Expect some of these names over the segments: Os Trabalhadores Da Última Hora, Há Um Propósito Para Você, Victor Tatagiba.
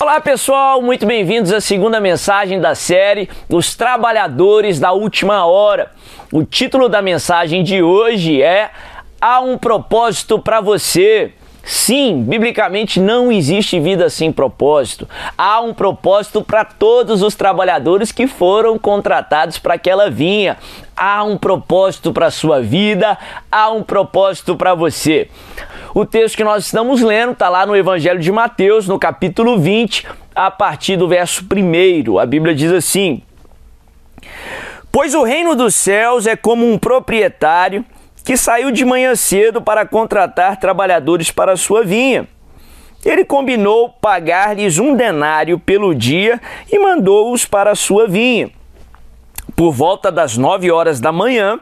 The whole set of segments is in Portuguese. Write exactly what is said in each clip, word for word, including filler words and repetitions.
Olá pessoal, muito bem-vindos à segunda mensagem da série Os Trabalhadores da Última Hora. O título da mensagem de hoje é Há um propósito para você. Sim, biblicamente não existe vida sem propósito. Há um propósito para todos os trabalhadores que foram contratados para aquela vinha. Há um propósito para a sua vida, há um propósito para você. O texto que nós estamos lendo está lá no Evangelho de Mateus, no capítulo vinte, a partir do verso primeiro. A Bíblia diz assim: Pois o reino dos céus é como um proprietário que saiu de manhã cedo para contratar trabalhadores para a sua vinha. Ele combinou pagar-lhes um denário pelo dia e mandou-os para a sua vinha. Por volta das nove horas da manhã,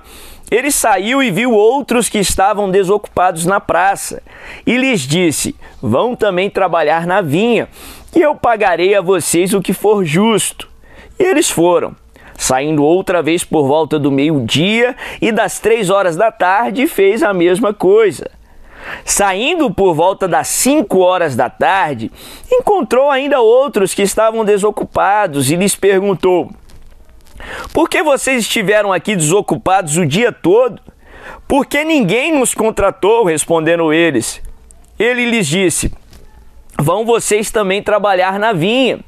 ele saiu e viu outros que estavam desocupados na praça e lhes disse: vão também trabalhar na vinha e eu pagarei a vocês o que for justo. E eles foram, saindo outra vez por volta do meio-dia e das três horas da tarde fez a mesma coisa. Saindo por volta das cinco horas da tarde, encontrou ainda outros que estavam desocupados e lhes perguntou: por que vocês estiveram aqui desocupados o dia todo? Porque ninguém nos contratou, responderam eles. Ele lhes disse: vão vocês também trabalhar na vinha.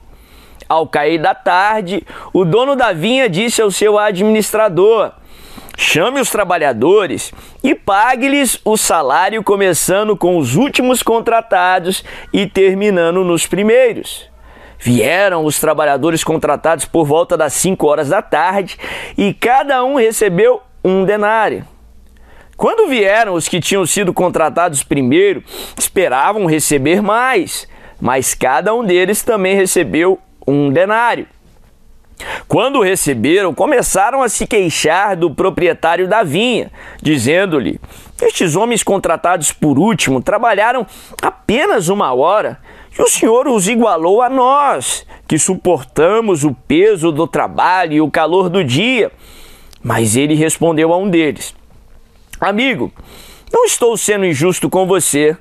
Ao cair da tarde, o dono da vinha disse ao seu administrador: chame os trabalhadores e pague-lhes o salário, começando com os últimos contratados e terminando nos primeiros. Vieram os trabalhadores contratados por volta das cinco horas da tarde e cada um recebeu um denário. Quando vieram os que tinham sido contratados primeiro, esperavam receber mais, mas cada um deles também recebeu um denário. Quando receberam, começaram a se queixar do proprietário da vinha, dizendo-lhe: estes homens contratados por último trabalharam apenas uma hora e o Senhor os igualou a nós, que suportamos o peso do trabalho e o calor do dia. Mas ele respondeu a um deles: amigo, não estou sendo injusto com você.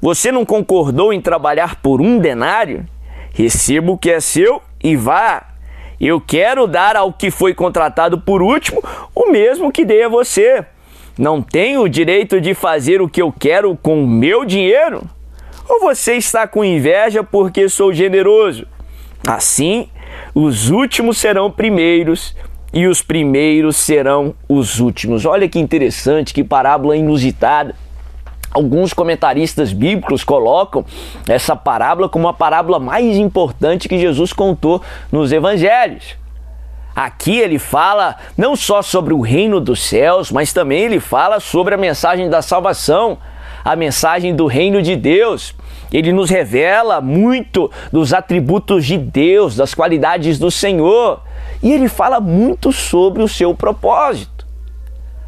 Você não concordou em trabalhar por um denário? Receba o que é seu e vá. Eu quero dar ao que foi contratado por último o mesmo que dei a você. Não tenho o direito de fazer o que eu quero com o meu dinheiro? Ou você está com inveja porque sou generoso? Assim, os últimos serão primeiros e os primeiros serão os últimos. Olha que interessante, que parábola inusitada. Alguns comentaristas bíblicos colocam essa parábola como a parábola mais importante que Jesus contou nos evangelhos. Aqui ele fala não só sobre o reino dos céus, mas também ele fala sobre a mensagem da salvação, a mensagem do reino de Deus. Ele nos revela muito dos atributos de Deus, das qualidades do Senhor. E ele fala muito sobre o seu propósito.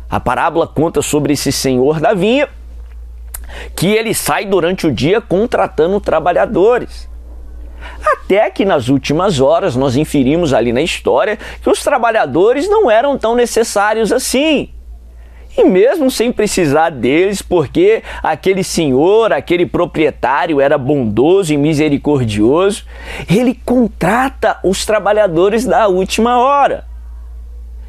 A parábola conta sobre esse senhor da vinha, que ele sai durante o dia contratando trabalhadores. Até que nas últimas horas nós inferimos ali na história que os trabalhadores não eram tão necessários assim. E mesmo sem precisar deles, porque aquele senhor, aquele proprietário era bondoso e misericordioso, ele contrata os trabalhadores da última hora.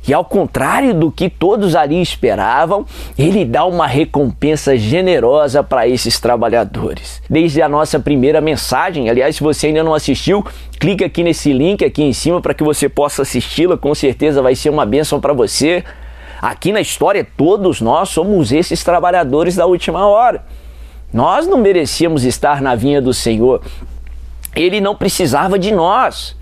E ao contrário do que todos ali esperavam, ele dá uma recompensa generosa para esses trabalhadores. Desde a nossa primeira mensagem, aliás, se você ainda não assistiu, clica aqui nesse link aqui em cima para que você possa assisti-la, com certeza vai ser uma bênção para você. Aqui na história, todos nós somos esses trabalhadores da última hora. Nós não merecíamos estar na vinha do Senhor. Ele não precisava de nós.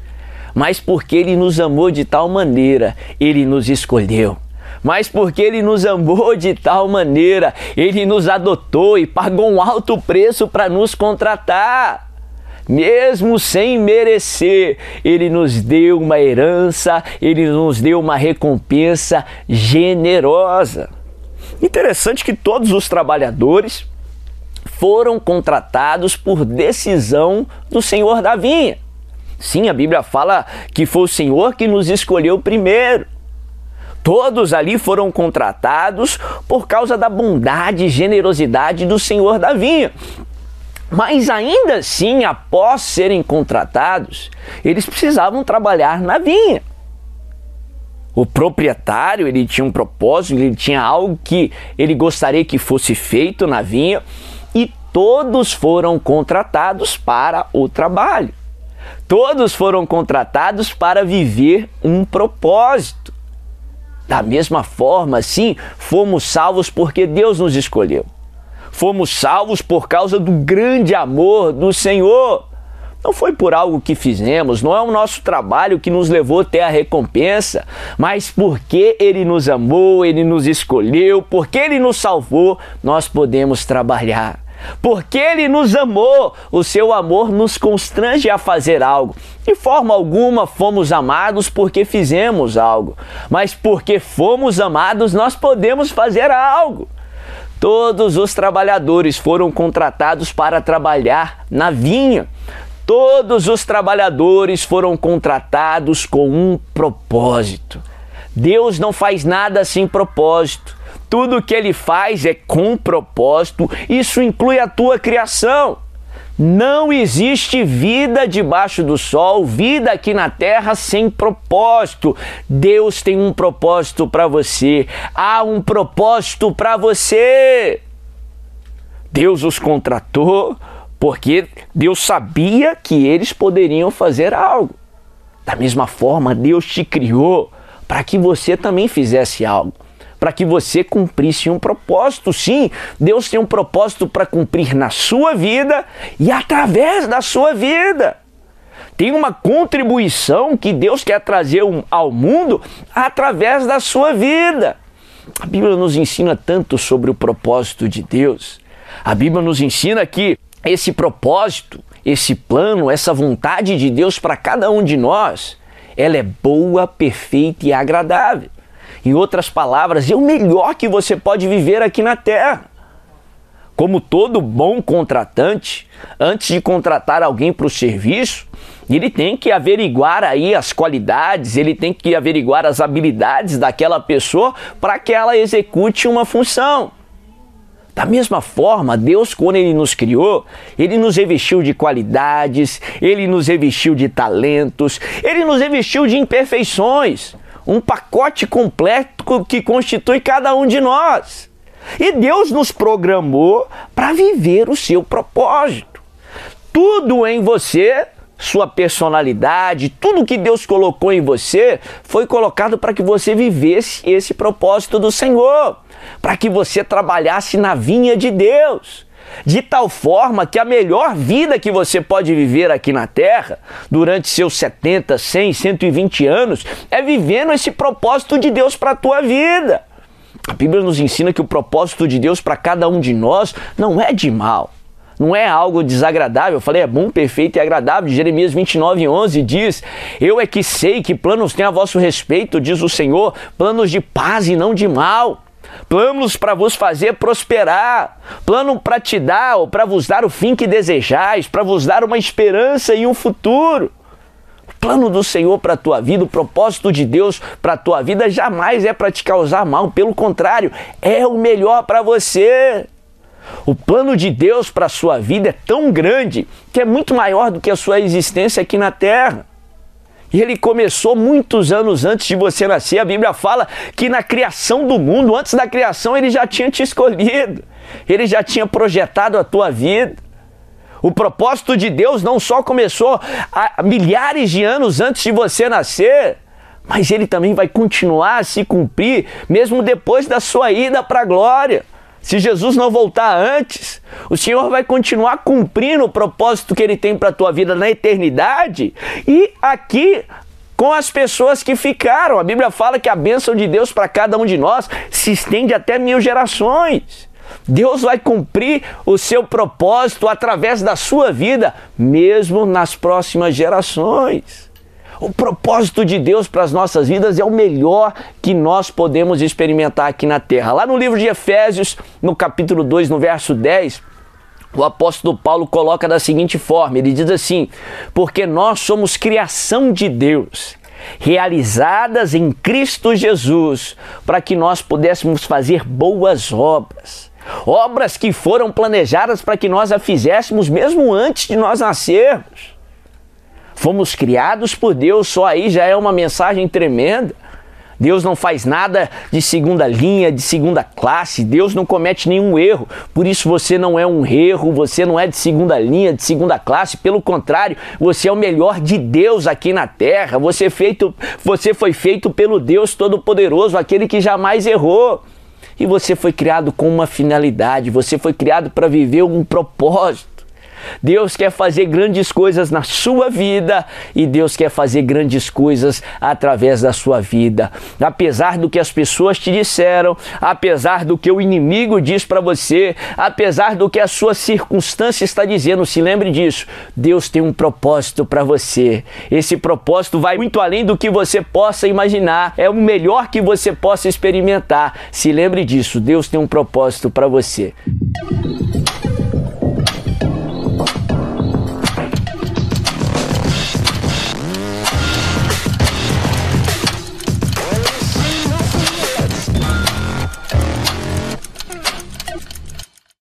Mas porque Ele nos amou de tal maneira, Ele nos escolheu. Mas porque Ele nos amou de tal maneira, Ele nos adotou e pagou um alto preço para nos contratar. Mesmo sem merecer, Ele nos deu uma herança, Ele nos deu uma recompensa generosa. Interessante que todos os trabalhadores foram contratados por decisão do Senhor da vinha. Sim, a Bíblia fala que foi o Senhor que nos escolheu primeiro. Todos ali foram contratados por causa da bondade e generosidade do Senhor da vinha. Mas ainda assim, após serem contratados, eles precisavam trabalhar na vinha. O proprietário, ele tinha um propósito, ele tinha algo que ele gostaria que fosse feito na vinha, e todos foram contratados para o trabalho. Todos foram contratados para viver um propósito. Da mesma forma, sim, fomos salvos porque Deus nos escolheu. Fomos salvos por causa do grande amor do Senhor. Não foi por algo que fizemos, não é o nosso trabalho que nos levou até a recompensa, mas porque Ele nos amou, Ele nos escolheu, porque Ele nos salvou, nós podemos trabalhar. Porque Ele nos amou, o seu amor nos constrange a fazer algo. De forma alguma fomos amados porque fizemos algo, mas porque fomos amados nós podemos fazer algo. Todos os trabalhadores foram contratados para trabalhar na vinha. Todos os trabalhadores foram contratados com um propósito. Deus não faz nada sem propósito. Tudo que Ele faz é com propósito. Isso inclui a tua criação. Não existe vida debaixo do sol, vida aqui na terra sem propósito. Deus tem um propósito para você. Há um propósito para você. Deus os contratou porque Deus sabia que eles poderiam fazer algo. Da mesma forma, Deus te criou para que você também fizesse algo, para que você cumprisse um propósito. Sim, Deus tem um propósito para cumprir na sua vida e através da sua vida. Tem uma contribuição que Deus quer trazer ao mundo através da sua vida. A Bíblia nos ensina tanto sobre o propósito de Deus. A Bíblia nos ensina que esse propósito, esse plano, essa vontade de Deus para cada um de nós, ela é boa, perfeita e agradável. Em outras palavras, é o melhor que você pode viver aqui na Terra. Como todo bom contratante, antes de contratar alguém para o serviço, ele tem que averiguar aí as qualidades, ele tem que averiguar as habilidades daquela pessoa para que ela execute uma função. Da mesma forma, Deus, quando Ele nos criou, Ele nos revestiu de qualidades, Ele nos revestiu de talentos, Ele nos revestiu de imperfeições. Um pacote completo que constitui cada um de nós. E Deus nos programou para viver o seu propósito. Tudo em você, sua personalidade, tudo que Deus colocou em você, foi colocado para que você vivesse esse propósito do Senhor. Para que você trabalhasse na vinha de Deus. De tal forma que a melhor vida que você pode viver aqui na Terra, durante seus setenta, cem, cento e vinte anos, é vivendo esse propósito de Deus para a tua vida. A Bíblia nos ensina que o propósito de Deus para cada um de nós não é de mal, não é algo desagradável. Eu falei, é bom, perfeito e agradável. Jeremias vinte e nove, onze diz, eu é que sei que planos tenho a vosso respeito, diz o Senhor, planos de paz e não de mal. Planos para vos fazer prosperar, plano para te dar ou para vos dar o fim que desejais, para vos dar uma esperança e um futuro. O plano do Senhor para a tua vida, o propósito de Deus para a tua vida jamais é para te causar mal, pelo contrário, é o melhor para você. O plano de Deus para a sua vida é tão grande que é muito maior do que a sua existência aqui na Terra. E Ele começou muitos anos antes de você nascer. A Bíblia fala que na criação do mundo, antes da criação, Ele já tinha te escolhido. Ele já tinha projetado a tua vida. O propósito de Deus não só começou há milhares de anos antes de você nascer, mas Ele também vai continuar a se cumprir, mesmo depois da sua ida para a glória. Se Jesus não voltar antes, o Senhor vai continuar cumprindo o propósito que Ele tem para a tua vida na eternidade e aqui com as pessoas que ficaram. A Bíblia fala que a bênção de Deus para cada um de nós se estende até mil gerações. Deus vai cumprir o seu propósito através da sua vida, mesmo nas próximas gerações. O propósito de Deus para as nossas vidas é o melhor que nós podemos experimentar aqui na Terra. Lá no livro de Efésios, no capítulo dois, no verso dez, O apóstolo Paulo coloca da seguinte forma, ele diz assim: porque nós somos criação de Deus, realizadas em Cristo Jesus, para que nós pudéssemos fazer boas obras, obras que foram planejadas para que nós a fizéssemos mesmo antes de nós nascermos. Fomos criados por Deus, só aí já é uma mensagem tremenda. Deus não faz nada de segunda linha, de segunda classe. Deus não comete nenhum erro. Por isso você não é um erro, você não é de segunda linha, de segunda classe. Pelo contrário, você é o melhor de Deus aqui na terra. Você, feito, você foi feito pelo Deus Todo-Poderoso, aquele que jamais errou. E você foi criado com uma finalidade. Você foi criado para viver um propósito. Deus quer fazer grandes coisas na sua vida e Deus quer fazer grandes coisas através da sua vida. Apesar do que as pessoas te disseram, apesar do que o inimigo diz para você, apesar do que a sua circunstância está dizendo, se lembre disso. Deus tem um propósito para você. Esse propósito vai muito além do que você possa imaginar. É o melhor que você possa experimentar. Se lembre disso. Deus tem um propósito para você.